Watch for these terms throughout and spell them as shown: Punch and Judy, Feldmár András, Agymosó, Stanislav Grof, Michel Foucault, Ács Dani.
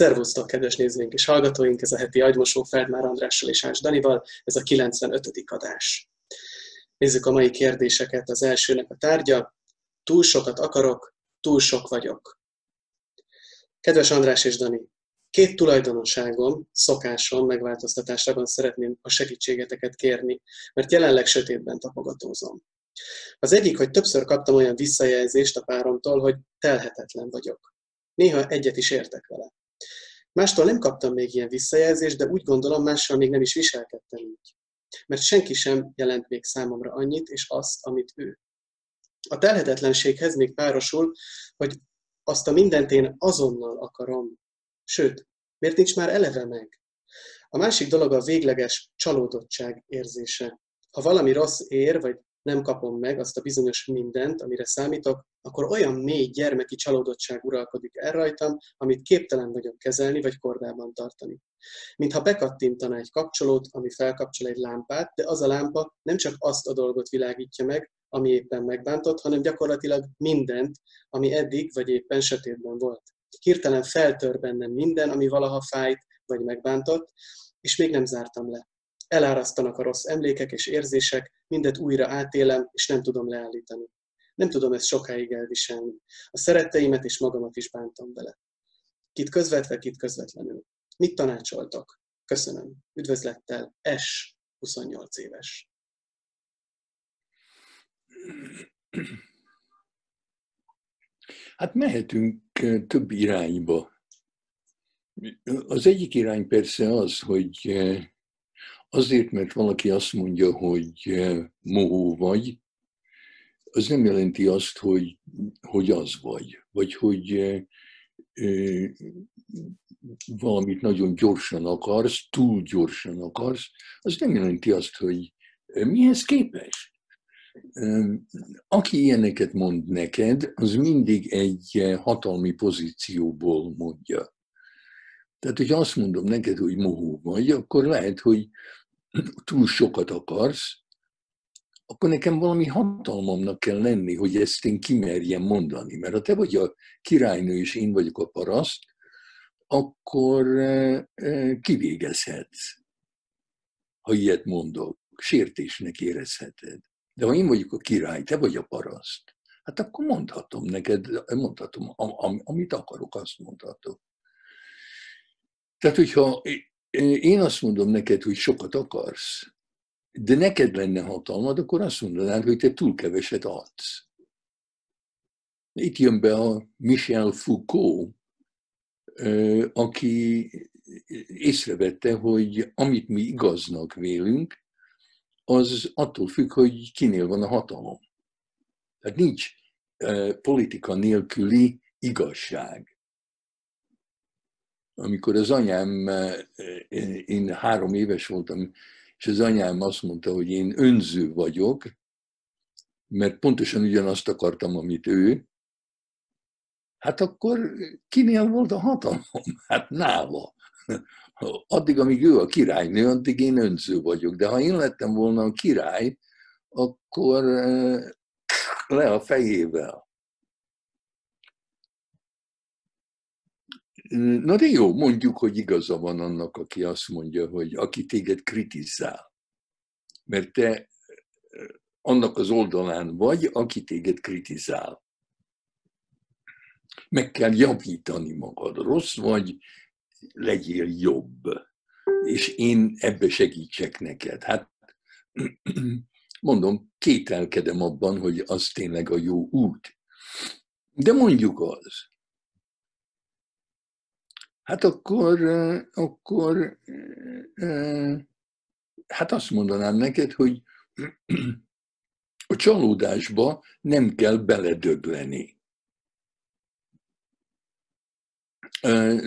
Szervusztok, kedves nézőink és hallgatóink! Ez a heti Agymosó Feldmár Andrással és Ács Danival, ez a 95. adás. Nézzük a mai kérdéseket, az elsőnek a tárgya. Túl sokat akarok, túl sok vagyok. Kedves András és Dani, két tulajdonságom, szokásom megváltoztatásában szeretném a segítségeteket kérni, mert jelenleg sötétben tapogatózom. Az egyik, hogy többször kaptam olyan visszajelzést a páromtól, hogy telhetetlen vagyok. Néha egyet is értek vele. Mástól nem kaptam még ilyen visszajelzést, de úgy gondolom, mással még nem is viselkedtem így. Mert senki sem jelent még számomra annyit, és azt, amit ő. A telhetetlenséghez még párosul, hogy azt a mindent én azonnal akarom. Sőt, miért nincs már eleve meg? A másik dolog a végleges csalódottság érzése. Ha valami rossz ér, vagy nem kapom meg azt a bizonyos mindent, amire számítok, akkor olyan mély gyermeki csalódottság uralkodik el rajtam, amit képtelen vagyok kezelni vagy kordában tartani. Mintha bekattintaná egy kapcsolót, ami felkapcsol egy lámpát, de az a lámpa nem csak azt a dolgot világítja meg, ami éppen megbántott, hanem gyakorlatilag mindent, ami eddig vagy éppen sötétben volt. Hirtelen feltör bennem minden, ami valaha fájt vagy megbántott, és még nem zártam le. Elárasztanak a rossz emlékek és érzések, mindet újra átélem, és nem tudom leállítani. Nem tudom ezt sokáig elviselni. A szeretteimet és magamat is bántam vele. Kit közvetve, kit közvetlenül. Mit tanácsoltok? Köszönöm. Üdvözlettel, S. 28 éves. Hát mehetünk több irányba. Az egyik irány persze az, hogy azért, mert valaki azt mondja, hogy mohó vagy, az nem jelenti azt, hogy az vagy hogy valamit nagyon gyorsan akarsz, túl gyorsan akarsz, az nem jelenti azt, hogy mihez képes. Aki ilyeneket mond neked, az mindig egy hatalmi pozícióból mondja. Tehát, hogyha azt mondom neked, hogy mohó vagy, akkor lehet, hogy túl sokat akarsz, akkor nekem valami hatalmamnak kell lenni, hogy ezt én kimerjem mondani. Mert ha te vagy a királynő és én vagyok a paraszt, akkor kivégezhetsz, ha ilyet mondok. Sértésnek érezheted. De ha én vagyok a király, te vagy a paraszt, hát akkor mondhatom neked, mondhatom, amit akarok, azt mondhatom. Tehát, hogyha én azt mondom neked, hogy sokat akarsz, de neked lenne hatalmad, akkor azt mondanád, hogy te túl keveset adsz. Itt jön be a Michel Foucault, aki észrevette, hogy amit mi igaznak vélünk, az attól függ, hogy kinél van a hatalom. Tehát nincs politika nélküli igazság. Amikor az anyám, én 3 éves voltam, és az anyám azt mondta, hogy én önző vagyok, mert pontosan ugyanazt akartam, amit ő, hát akkor kinél volt a hatalom? Hát nála. Addig, amíg ő a királynő, addig én önző vagyok. De ha én lettem volna a király, akkor le a fejével. Na de jó, mondjuk, hogy igaza van annak, aki azt mondja, hogy aki téged kritizál. Mert te annak az oldalán vagy, aki téged kritizál. Meg kell javítani magad. Rossz vagy, legyél jobb. És én ebbe segítsek neked. Hát mondom, kételkedem abban, hogy az tényleg a jó út. De mondjuk az. Hát akkor hát azt mondanám neked, hogy a csalódásba nem kell beledögleni.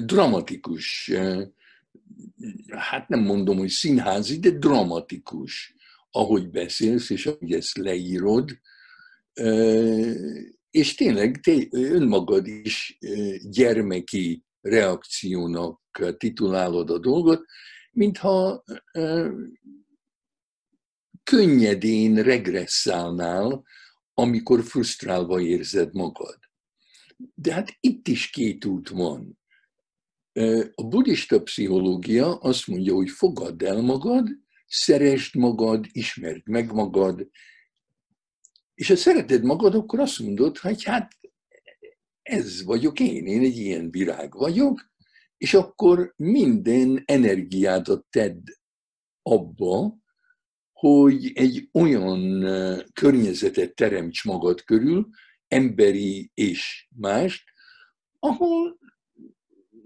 Dramatikus, hát nem mondom, hogy színházi, de dramatikus, ahogy beszélsz, és ahogy ezt leírod, és tényleg te önmagad is gyermeki reakciónak titulálod a dolgot, mintha könnyedén regresszálnál, amikor frusztrálva érzed magad. De hát itt is két út van. A buddhista pszichológia azt mondja, hogy fogadd el magad, szeresd magad, ismerd meg magad. És ha szereted magad, akkor azt mondod, hogy hát ez vagyok én egy ilyen virág vagyok, és akkor minden energiádat tedd abba, hogy egy olyan környezetet teremts magad körül, emberi és mást, ahol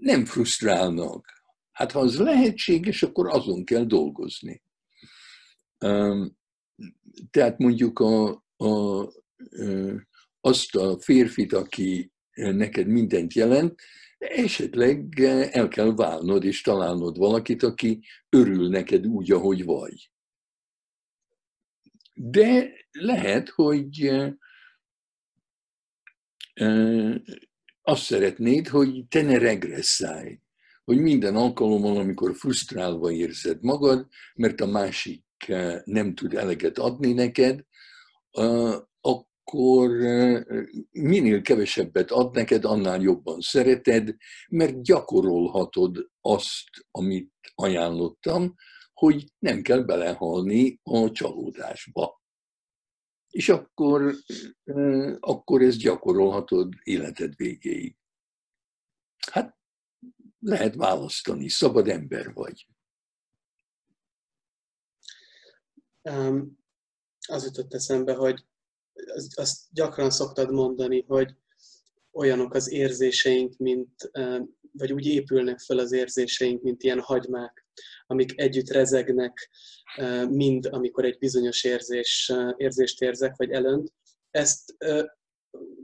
nem frusztrálnak. Hát ha az lehetséges, akkor azon kell dolgozni. Tehát mondjuk azt a férfit, aki neked mindent jelent, esetleg el kell válnod és találnod valakit, aki örül neked úgy, ahogy vagy. De lehet, hogy azt szeretnéd, hogy te ne regresszálj, hogy minden alkalommal, amikor frusztrálva érzed magad, mert a másik nem tud eleget adni neked, akkor minél kevesebbet ad neked, annál jobban szereted, mert gyakorolhatod azt, amit ajánlottam, hogy nem kell belehalni a csalódásba. És akkor ezt gyakorolhatod életed végéig. Hát lehet választani, szabad ember vagy. Az jutott eszembe, hogy azt gyakran szoktad mondani, hogy olyanok az érzéseink, mint, vagy úgy épülnek fel az érzéseink, mint ilyen hagymák, amik együtt rezegnek, mind amikor egy bizonyos érzést érzek, vagy elönt. Ezt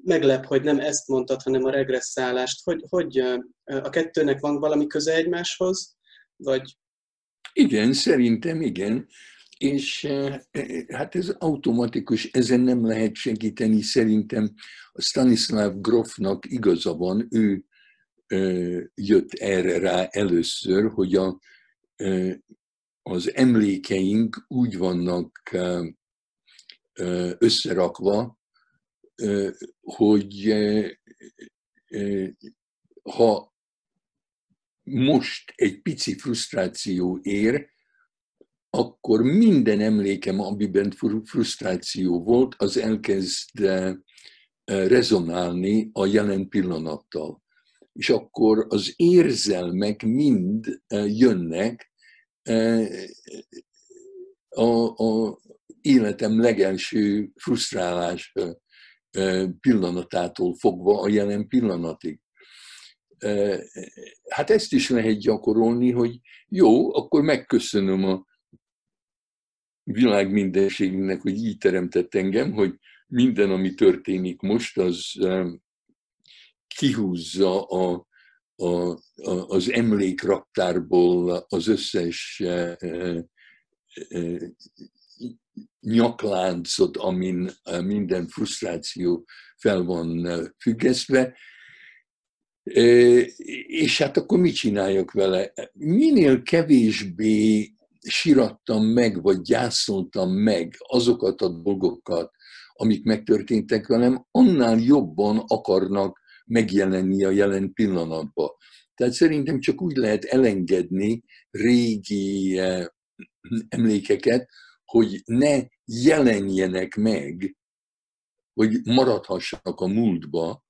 meglep, hogy nem ezt mondtad, hanem a regresszálást. Hogy a kettőnek van valami köze egymáshoz? Vagy? Igen, szerintem igen. És hát ez automatikus, ezen nem lehet segíteni, szerintem a Stanislav Grofnak igaza van, ő jött erre rá először, hogy az emlékeink úgy vannak összerakva, hogy ha most egy pici frusztráció ér, akkor minden emlékem, amiben frusztráció volt, az elkezd rezonálni a jelen pillanattal. És akkor az érzelmek mind jönnek a életem legelső frusztrálás pillanatától fogva a jelen pillanatig. Hát ezt is lehet gyakorolni, hogy jó, akkor megköszönöm a világ mindenségnek, hogy így teremtett engem, hogy minden, ami történik most, az kihúzza az emlékraktárból az összes nyakláncot, amin minden frusztráció fel van függesztve. És hát akkor mit csináljak vele? Minél kevésbé sirattam meg, vagy gyászoltam meg azokat a dolgokat, amik megtörténtek velem, annál jobban akarnak megjelenni a jelen pillanatban. Tehát szerintem csak úgy lehet elengedni régi emlékeket, hogy ne jelenjenek meg, hogy maradhassanak a múltba,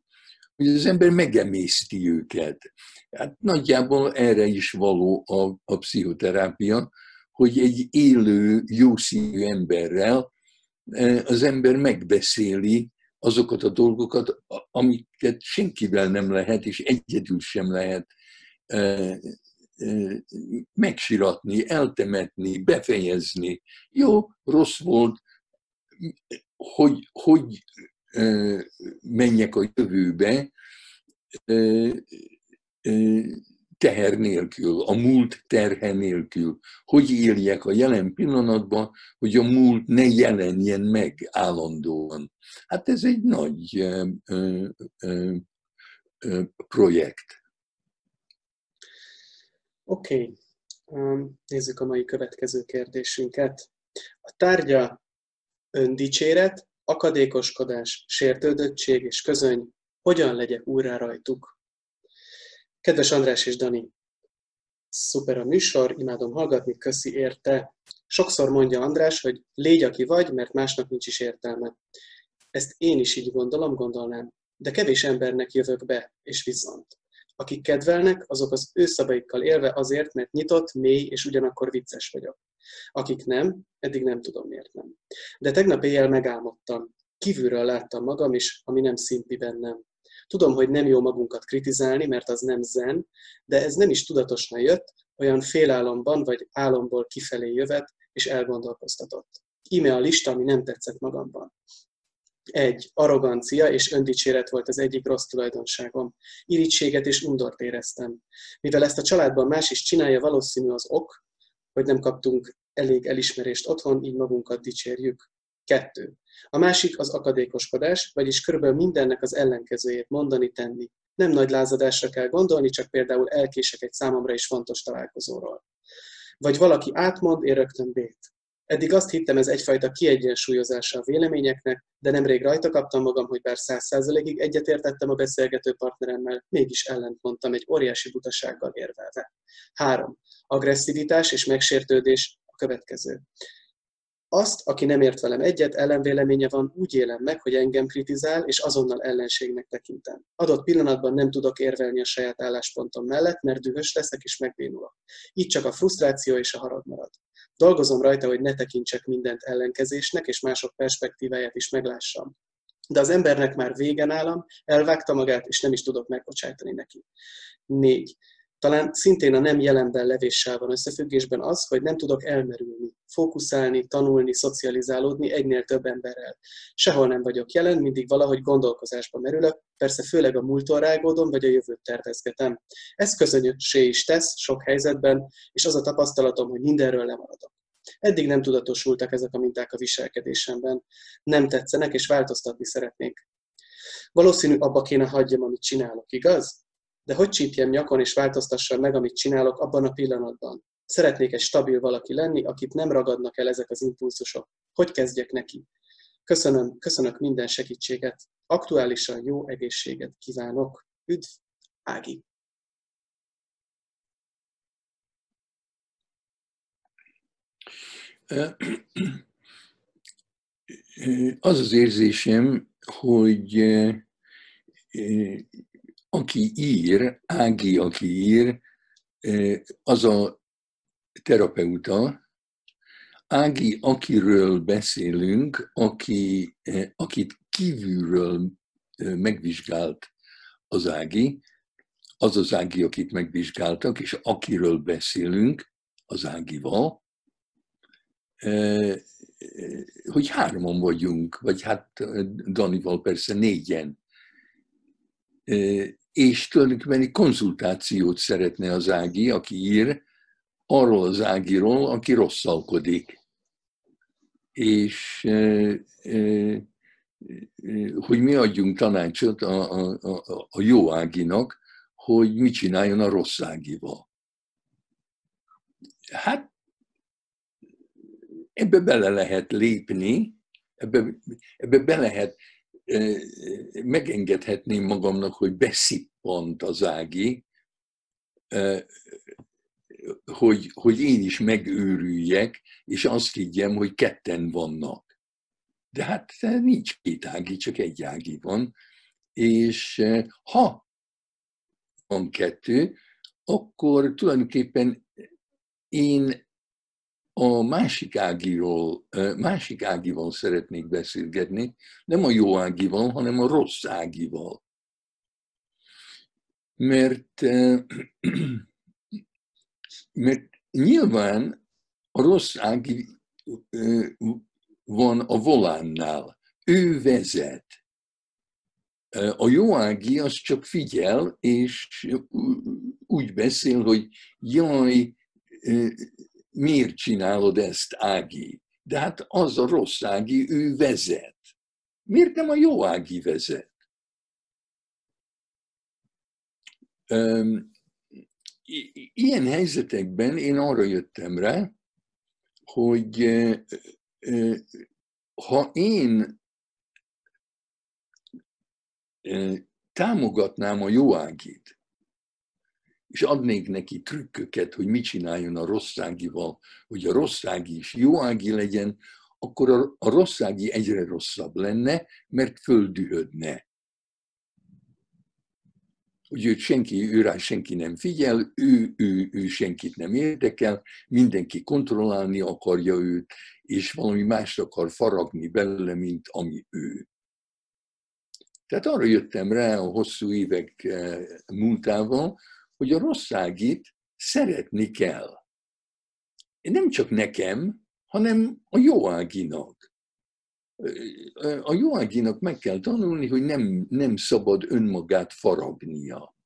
hogy az ember megemészti őket. Hát nagyjából erre is való a pszichoterápia, hogy egy élő, jószívű emberrel az ember megbeszéli azokat a dolgokat, amiket senkivel nem lehet, és egyedül sem lehet megsiratni, eltemetni, befejezni. Jó, rossz volt, hogy menjek a jövőbe teher nélkül, a múlt terhe nélkül. Hogy éljek a jelen pillanatban, hogy a múlt ne jelenjen meg állandóan. Hát ez egy nagy projekt. Oké. Nézzük a mai következő kérdésünket. A tárgya öndicséret, akadékoskodás, sértődöttség és közöny. Hogyan legyek újra rajtuk? Kedves András és Dani, szuper a műsor, imádom hallgatni, köszi érte. Sokszor mondja András, hogy légy, aki vagy, mert másnak nincs is értelme. Ezt én is így gondolnám, de kevés embernek jövök be, és viszont. Akik kedvelnek, azok az ő szabaikkal élve azért, mert nyitott, mély és ugyanakkor vicces vagyok. Akik nem, eddig nem tudom miért nem. De tegnap éjjel megálmodtam. Kívülről láttam magam is, ami nem szimpi bennem. Tudom, hogy nem jó magunkat kritizálni, mert az nem zen, de ez nem is tudatosan jött, olyan félálomban vagy álomból kifelé jövet és elgondolkoztatott. Íme a lista, ami nem tetszett magamban. 1. Arrogancia és öndicséret volt az egyik rossz tulajdonságom. Irigységet és undort éreztem. Mivel ezt a családban más is csinálja, valószínű az ok, hogy nem kaptunk elég elismerést otthon, így magunkat dicsérjük. 2. A másik az akadékoskodás, vagyis körülbelül mindennek az ellenkezőjét mondani, tenni. Nem nagy lázadásra kell gondolni, csak például elkések egy számomra is fontos találkozóról. Vagy valaki átmond, én rögtön bét. Eddig azt hittem, ez egyfajta kiegyensúlyozása a véleményeknek, de nemrég rajta kaptam magam, hogy bár 100%-ig egyetértettem a beszélgető partneremmel, mégis ellentmondtam egy óriási butasággal érvelve. 3. Agresszivitás és megsértődés a következő. Azt, aki nem ért velem egyet, ellenvéleménye van, úgy élem meg, hogy engem kritizál, és azonnal ellenségnek tekintem. Adott pillanatban nem tudok érvelni a saját álláspontom mellett, mert dühös leszek és megbénulok. Így csak a frusztráció és a harag marad. Dolgozom rajta, hogy ne tekintsek mindent ellenkezésnek, és mások perspektíváját is meglássam. De az embernek már végen állam, elvágta magát, és nem is tudok megbocsájtani neki. 4. Talán szintén a nem jelenben levéssel van összefüggésben az, hogy nem tudok elmerülni, fókuszálni, tanulni, szocializálódni egynél több emberrel. Sehol nem vagyok jelen, mindig valahogy gondolkozásba merülök, persze főleg a múlton rágódom, vagy a jövőt tervezgetem. Ez közönyössé is tesz sok helyzetben, és az a tapasztalatom, hogy mindenről lemaradok. Eddig nem tudatosultak ezek a minták a viselkedésemben. Nem tetszenek, és változtatni szeretnék. Valószínű abba kéne hagyjam, amit csinálok, igaz? De hogy csípjem nyakon és változtassam meg, amit csinálok abban a pillanatban? Szeretnék egy stabil valaki lenni, akit nem ragadnak el ezek az impulzusok. Hogy kezdjek neki? Köszönök minden segítséget. Aktuálisan jó egészséget kívánok. Üdv, Ági! Az az érzésem, hogy aki ír, Ági, aki ír, az a terapeuta. Ági, akiről beszélünk, akit kívülről megvizsgált az Ági, az az Ági, akit megvizsgáltak, és akiről beszélünk az Ágival, hogy hárman vagyunk, vagy hát Danival persze négyen. És tulajdonképpen egy konzultációt szeretne az Ági, aki ír, arról az Ágiról, aki rosszalkodik. És hogy mi adjunk tanácsot a jó Áginak, hogy mit csináljon a rossz Ágival. Hát ebbe bele lehet lépni, ebbe bele lehet... megengedhetném magamnak, hogy beszippant az Ági, hogy én is megőrüljek, és azt higgyem, hogy ketten vannak. De hát nincs két Ági, csak egy Ági van, és ha van kettő, akkor tulajdonképpen én a másik Ágival szeretnék beszélgetni, nem a jó Ágival, hanem a rossz Ágival. Mert nyilván a rossz Ági van a volánnál, ő vezet. A jó Ági az csak figyel, és úgy beszél, hogy jaj, miért csinálod ezt, Ági? De hát az a rossz Ági, ő vezet. Miért nem a jó Ági vezet? Ilyen helyzetekben én arra jöttem rá, hogy ha én támogatnám a jó Ágit, és adnék neki trükköket, hogy mit csináljon a rosszágival, hogy a rosszági is jóági legyen, akkor a rosszági egyre rosszabb lenne, mert földühödne. Hogy őt senki, őrá senki nem figyel, ő senkit nem érdekel, mindenki kontrollálni akarja őt, és valami mást akar faragni belőle, mint ami ő. Tehát arra jöttem rá a hosszú évek múltával, hogy a rosszágit szeretni kell. Nem csak nekem, hanem a jóáginak. A jóáginak meg kell tanulni, hogy nem szabad önmagát faragnia.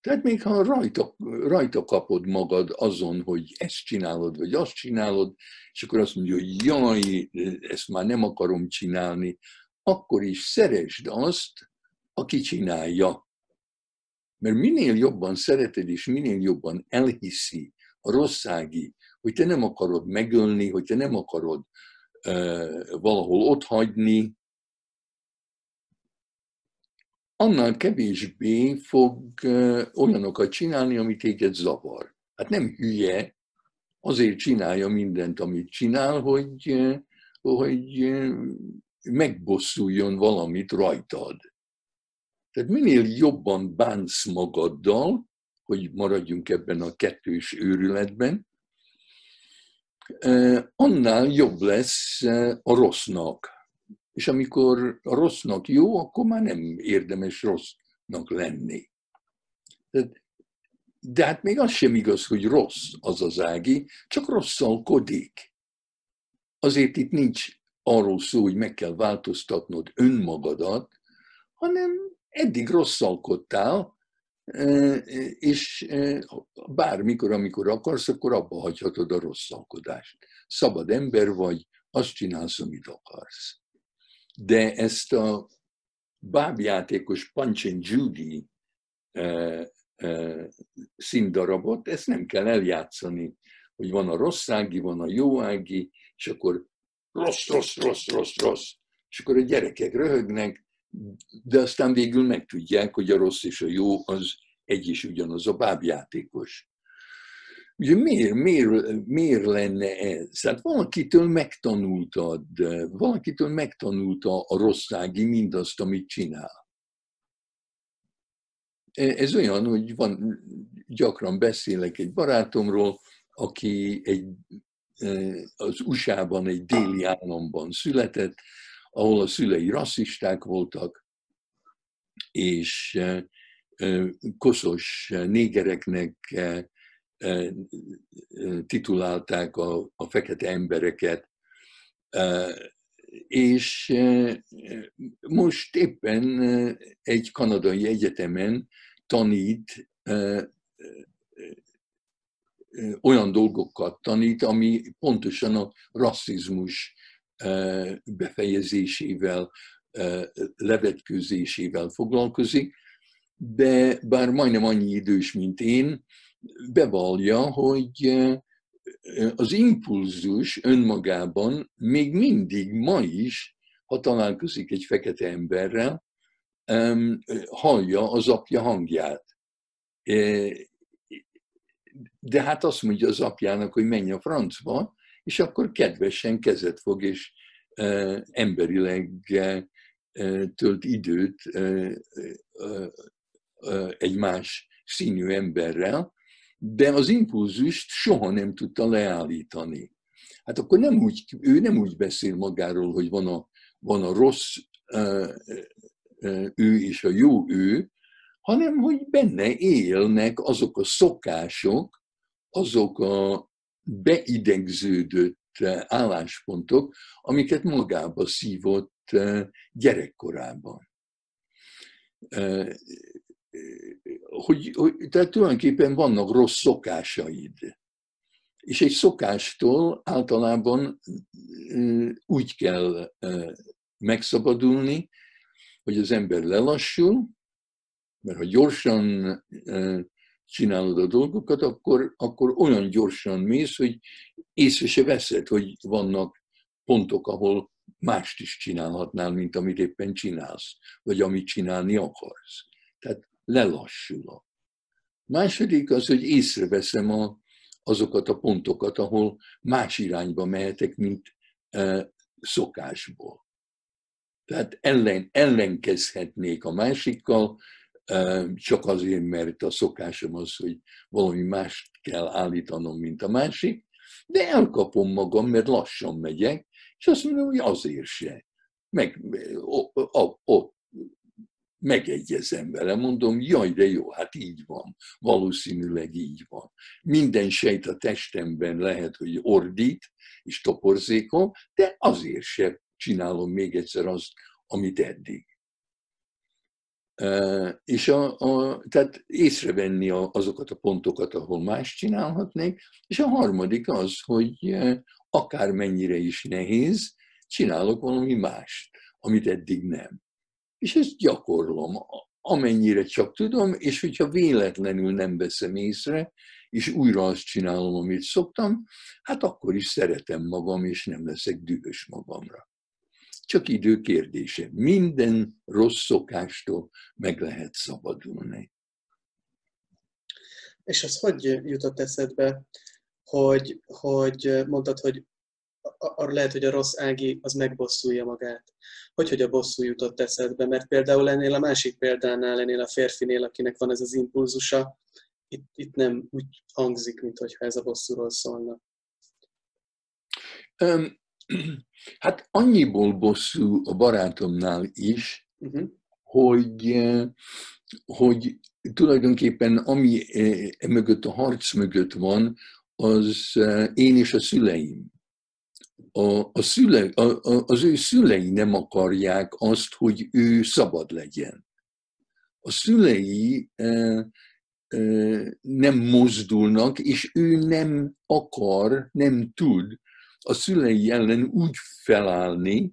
Tehát még ha rajta kapod magad azon, hogy ezt csinálod, vagy azt csinálod, és akkor azt mondja, hogy jaj, ezt már nem akarom csinálni, akkor is szeresd azt, aki csinálja. Mert minél jobban szereted, és minél jobban elhiszi a rosszági, hogy te nem akarod megölni, hogy te nem akarod valahol otthagyni, annál kevésbé fog olyanokat csinálni, amit téged zavar. Hát nem hülye, azért csinálja mindent, amit csinál, hogy megbosszuljon valamit rajtad. Tehát minél jobban bánsz magaddal, hogy maradjunk ebben a kettős őrületben, annál jobb lesz a rossznak. És amikor a rossznak jó, akkor már nem érdemes rossznak lenni. De hát még az sem igaz, hogy rossz az az ági, csak rosszalkodik. Azért itt nincs arról szó, hogy meg kell változtatnod önmagadat, hanem eddig rosszalkodtál, és bármikor, amikor akarsz, akkor abba hagyhatod a rosszalkodást. Szabad ember vagy, azt csinálsz, amit akarsz. De ezt a bábjátékos Punch and Judy színdarabot, ezt nem kell eljátszani, hogy van a rosszági, van a jóági, és akkor rossz, és akkor a gyerekek röhögnek, de aztán végül megtudják, hogy a rossz és a jó az egy is ugyanaz, a bábjátékos. Ugye miért lenne ez? Hát valakitől megtanulta a rosszági mindazt, amit csinál. Ez olyan, hogy gyakran beszélek egy barátomról, aki az USA-ban, egy déli államban született, ahol a szülei rasszisták voltak, és koszos négereknek titulálták a fekete embereket, és most éppen egy kanadai egyetemen tanít, olyan dolgokat tanít, ami pontosan a rasszizmus befejezésével, levetkőzésével foglalkozik, de bár majdnem annyi idős, mint én, bevallja, hogy az impulzus önmagában még mindig ma is, ha találkozik egy fekete emberrel, hallja az apja hangját. De hát azt mondja az apjának, hogy menj a francba, és akkor kedvesen kezet fog, és emberileg tölt időt egy más színű emberrel, de az impulzust soha nem tudta leállítani. Hát akkor ő nem úgy beszél magáról, hogy van a rossz ő és a jó ő, hanem hogy benne élnek azok a szokások, azok a beidegződött álláspontok, amiket magába szívott gyerekkorában. Tehát tulajdonképpen vannak rossz szokásaid. És egy szokástól általában úgy kell megszabadulni, hogy az ember lelassul, mert ha gyorsan csinálod a dolgokat, akkor olyan gyorsan mész, hogy észre se veszed, hogy vannak pontok, ahol mást is csinálhatnál, mint amit éppen csinálsz, vagy amit csinálni akarsz. Tehát lelassulok. Második az, hogy észreveszem azokat a pontokat, ahol más irányba mehetek, mint szokásból. Tehát ellenkezhetnék a másikkal, csak azért, mert a szokásom az, hogy valami mást kell állítanom, mint a másik, de elkapom magam, mert lassan megyek, és azt mondom, hogy azért se. Megegyezem vele, mondom, jaj, de jó, hát így van, valószínűleg így van. Minden sejt a testemben lehet, hogy ordít és toporzékol, de azért se csinálom még egyszer azt, amit eddig. És tehát észrevenni azokat a pontokat, ahol más csinálhatnék, és a harmadik az, hogy akármennyire is nehéz, csinálok valami mást, amit eddig nem. És ezt gyakorlom, amennyire csak tudom, és hogyha véletlenül nem veszem észre, és újra azt csinálom, amit szoktam, hát akkor is szeretem magam, és nem leszek dühös magamra. Csak idő kérdése. Minden rossz szokástól meg lehet szabadulni. És az hogy jutott eszedbe, hogy mondtad, hogy arra lehet, hogy a rossz Ági az megbosszulja magát. Hogy a bosszú jutott eszedbe? Mert például ennél a másik példánál, ennél a férfinél, akinek van ez az impulzusa, itt nem úgy hangzik, mintha ez a bosszúról szólna. Hát annyiból bosszú a barátomnál is, hogy tulajdonképpen ami mögött, a harc mögött van, az én és a szüleim. Az ő szülei nem akarják azt, hogy ő szabad legyen. A szülei nem mozdulnak, és ő nem akar, nem tud a szülei ellen úgy felállni,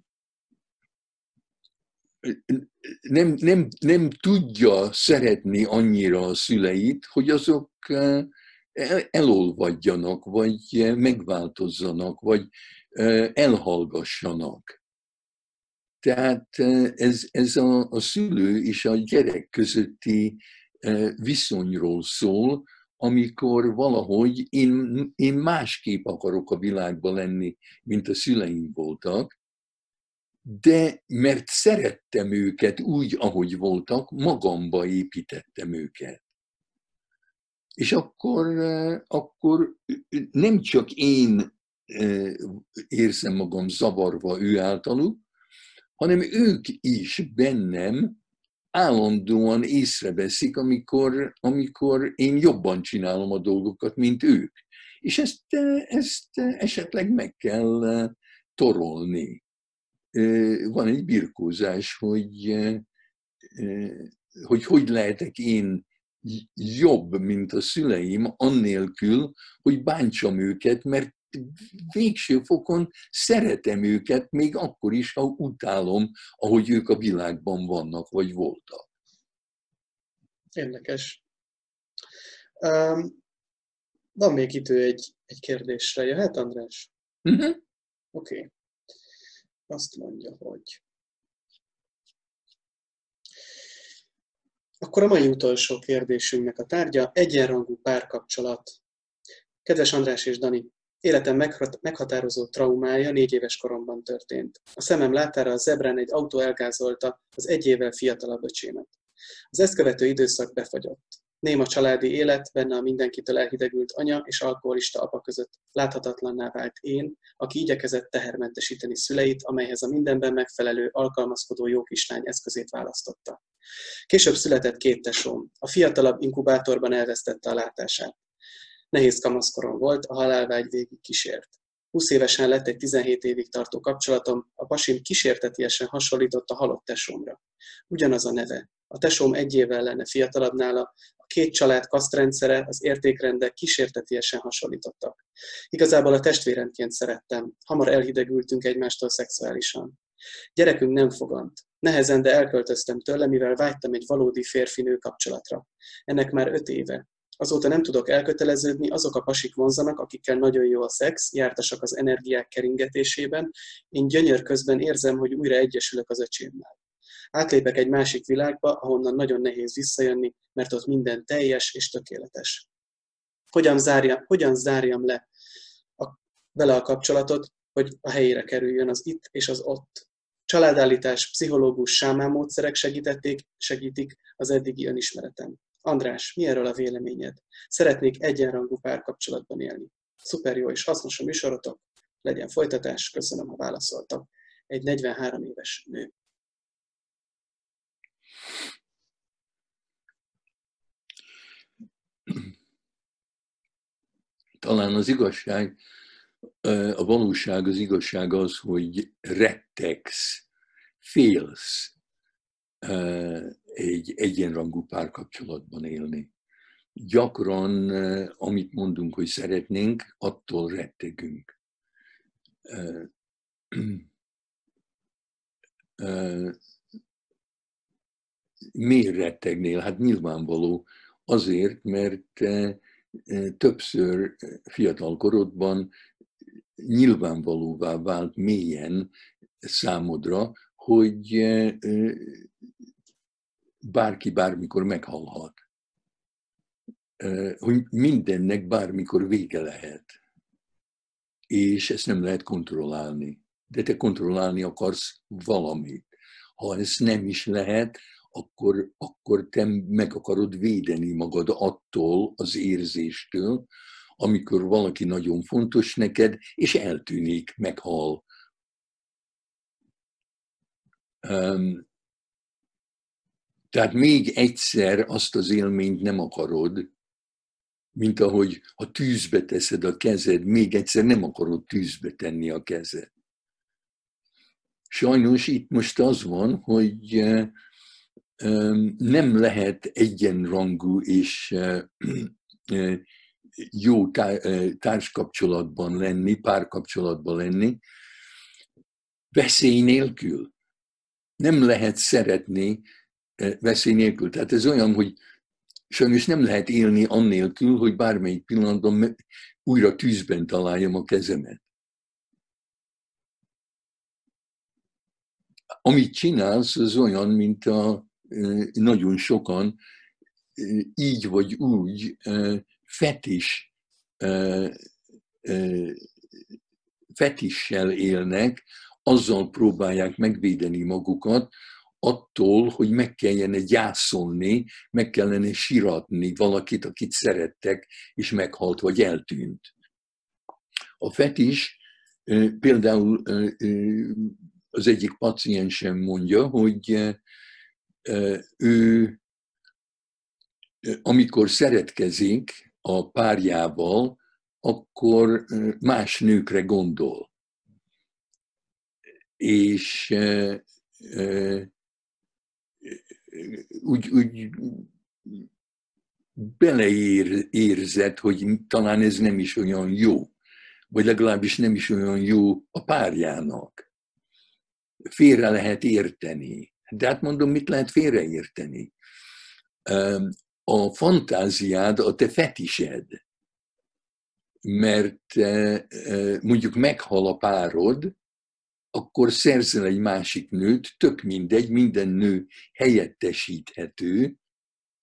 nem tudja szeretni annyira a szüleit, hogy azok elolvadjanak, vagy megváltozzanak, vagy elhallgassanak. Tehát ez a szülő és a gyerek közötti viszonyról szól, amikor valahogy én másképp akarok a világban lenni, mint a szüleim voltak, de mert szerettem őket úgy, ahogy voltak, magamba építettem őket. És akkor nem csak én érzem magam zavarva ő általuk, hanem ők is bennem állandóan észreveszik, amikor én jobban csinálom a dolgokat, mint ők. És ezt esetleg meg kell torolni. Van egy birkózás, hogy lehetek én jobb, mint a szüleim, annélkül, hogy bántsam őket, mert végső fokon szeretem őket, még akkor is, ha utálom, ahogy ők a világban vannak, vagy voltak. Érdekes. Van még idő egy kérdésre. Jöhet, András? Oké. Azt mondja, hogy... Akkor a mai utolsó kérdésünknek a tárgya egyenrangú párkapcsolat. Kedves András és Dani, életem meghatározó traumája 4 éves koromban történt. A szemem láttára a zebrán egy autó elgázolta az 1 évvel fiatalabb öcsémet. Az ezt követő időszak befagyott. Néma családi élet, benne a mindenkitől elhidegült anya és alkoholista apa között láthatatlanná vált én, aki igyekezett tehermentesíteni szüleit, amelyhez a mindenben megfelelő, alkalmazkodó jó kislány eszközét választotta. Később született 2 tesóm. A fiatalabb inkubátorban elvesztette a látását. Nehéz kamaszkorom volt, a halálvágy végig kísért. 20 évesen lett egy 17 évig tartó kapcsolatom, a pasim kísértetiesen hasonlított a halott tesómra. Ugyanaz a neve. A tesóm 1 évvel lenne fiatalabb nála, a 2 család kasztrendszere, az értékrendek kísértetiesen hasonlítottak. Igazából a testvérenként szerettem, hamar elhidegültünk egymástól szexuálisan. Gyerekünk nem fogant. Nehezen, de elköltöztem tőle, mivel vágytam egy valódi férfinő kapcsolatra. Ennek már 5 éve. Azóta nem tudok elköteleződni, azok a pasik vonzanak, akikkel nagyon jó a szex, jártasak az energiák keringetésében, én gyönyör közben érzem, hogy újra egyesülök az öcsémmel. Átlépek egy másik világba, ahonnan nagyon nehéz visszajönni, mert ott minden teljes és tökéletes. Hogyan zárjam le vele a kapcsolatot, hogy a helyére kerüljön az itt és az ott? Családállítás, pszichológus, sámán módszerek segítik az eddigi önismeretem. András, mi erről a véleményed? Szeretnék egyenrangú párkapcsolatban élni. Szuper jó és hasznos a műsorotok. Legyen folytatás, köszönöm, ha válaszoltak. Egy 43 éves nő. Talán az igazság, a valóság, az igazság az, hogy rettegsz, félsz egy egyenrangú párkapcsolatban élni. Gyakran, amit mondunk, hogy szeretnénk, attól rettegünk. Miért rettegnél? Hát nyilvánvaló azért, mert többször fiatal korodban nyilvánvalóvá vált mélyen számodra, hogy bárki bármikor meghalhat. Hogy mindennek bármikor vége lehet. És ezt nem lehet kontrollálni. De te kontrollálni akarsz valamit. Ha ez nem is lehet, akkor te meg akarod védeni magad attól az érzéstől, amikor valaki nagyon fontos neked, és eltűnik, meghal. Tehát még egyszer azt az élményt nem akarod, mint ahogy ha tűzbe teszed a kezed, még egyszer nem akarod tűzbe tenni a kezed. Sajnos itt most az van, hogy nem lehet egyenrangú és jó társkapcsolatban lenni, párkapcsolatban lenni, veszély nélkül. Nem lehet szeretni veszély nélkül. Tehát ez olyan, hogy sajnos nem lehet élni annélkül, hogy bármelyik pillanatban újra tűzben találjam a kezemet. Amit csinálsz, az olyan, mint nagyon sokan így vagy úgy fetissel élnek, azzal próbálják megvédeni magukat attól, hogy meg kellene gyászolni, meg kellene siratni valakit, akit szerettek, és meghalt vagy eltűnt. A fetis például az egyik paciensem mondja, hogy ő, amikor szeretkezik a párjával, akkor más nőkre gondol. És úgy beleérzett, hogy talán ez nem is olyan jó, vagy legalábbis nem is olyan jó a párjának. Félre lehet érteni. De hát mondom, mit lehet félreérteni? A fantáziád, a te fetised. Mert mondjuk meghal a párod, akkor szerzel egy másik nőt, tök mindegy, minden nő helyettesíthető,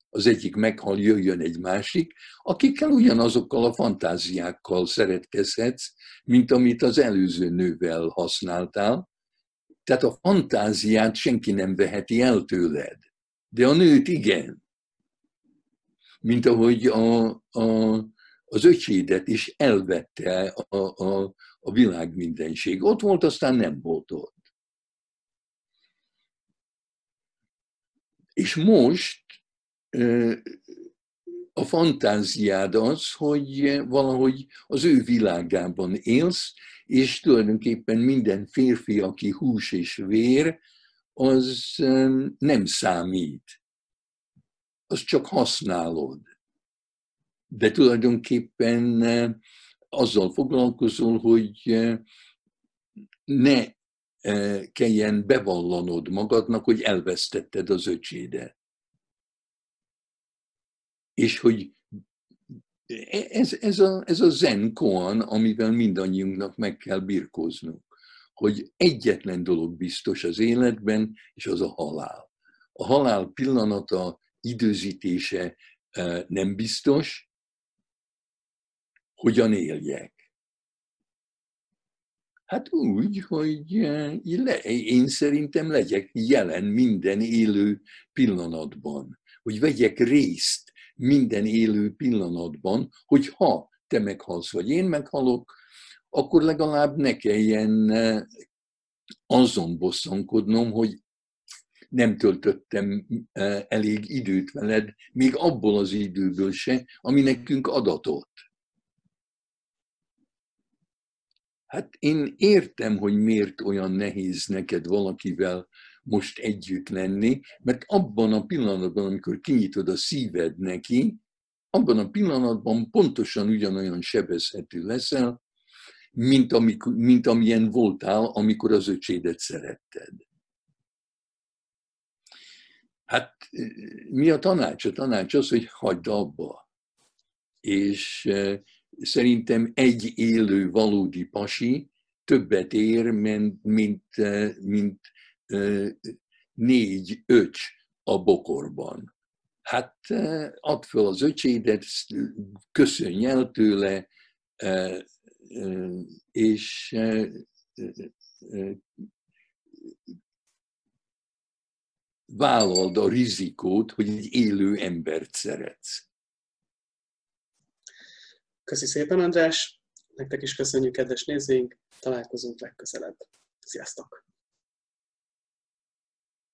az egyik meghal, jöjjön egy másik, akikkel ugyanazokkal a fantáziákkal szeretkezhetsz, mint amit az előző nővel használtál. Tehát a fantáziát senki nem veheti el tőled, de a nőt igen. Mint ahogy az öcsédet is elvette a világ mindenség. Ott volt, aztán nem volt ott. És most a fantáziád az, hogy valahogy az ő világában élsz, és tulajdonképpen minden férfi, aki hús és vér, az nem számít. Azt csak használod. De tulajdonképpen azzal foglalkozol, hogy ne kelljen bevallanod magadnak, hogy elvesztetted az öcsédet. És hogy ez a zen koan, amivel mindannyiunknak meg kell birkóznunk. hogy egyetlen dolog biztos az életben, és az a halál. A halál pillanata, időzítése nem biztos, hogyan éljek. Hát úgy, hogy én szerintem legyek jelen minden élő pillanatban, hogy vegyek részt minden élő pillanatban, hogy ha te meghalsz, vagy én meghalok, akkor legalább ne kelljen azon bosszankodnom, hogy nem töltöttem elég időt veled, még abból az időből se, ami nekünk adatott. Hát én értem, hogy miért olyan nehéz neked valakivel most együtt lenni, mert abban a pillanatban, amikor kinyitod a szíved neki, abban a pillanatban pontosan ugyanolyan sebezhető leszel, mint amilyen voltál, amikor az öcsédet szeretted. Hát mi a tanács? A tanács az, hogy hagyd abba. És szerintem egy élő valódi pasi többet ér, mint 4 öcs a bokorban. Hát add fel az öcsédet, köszönj el tőle, és vállald a rizikót, hogy egy élő embert szeretsz. Köszi szépen, András! Nektek is köszönjük, kedves nézőink! Találkozunk legközelebb. Sziasztok!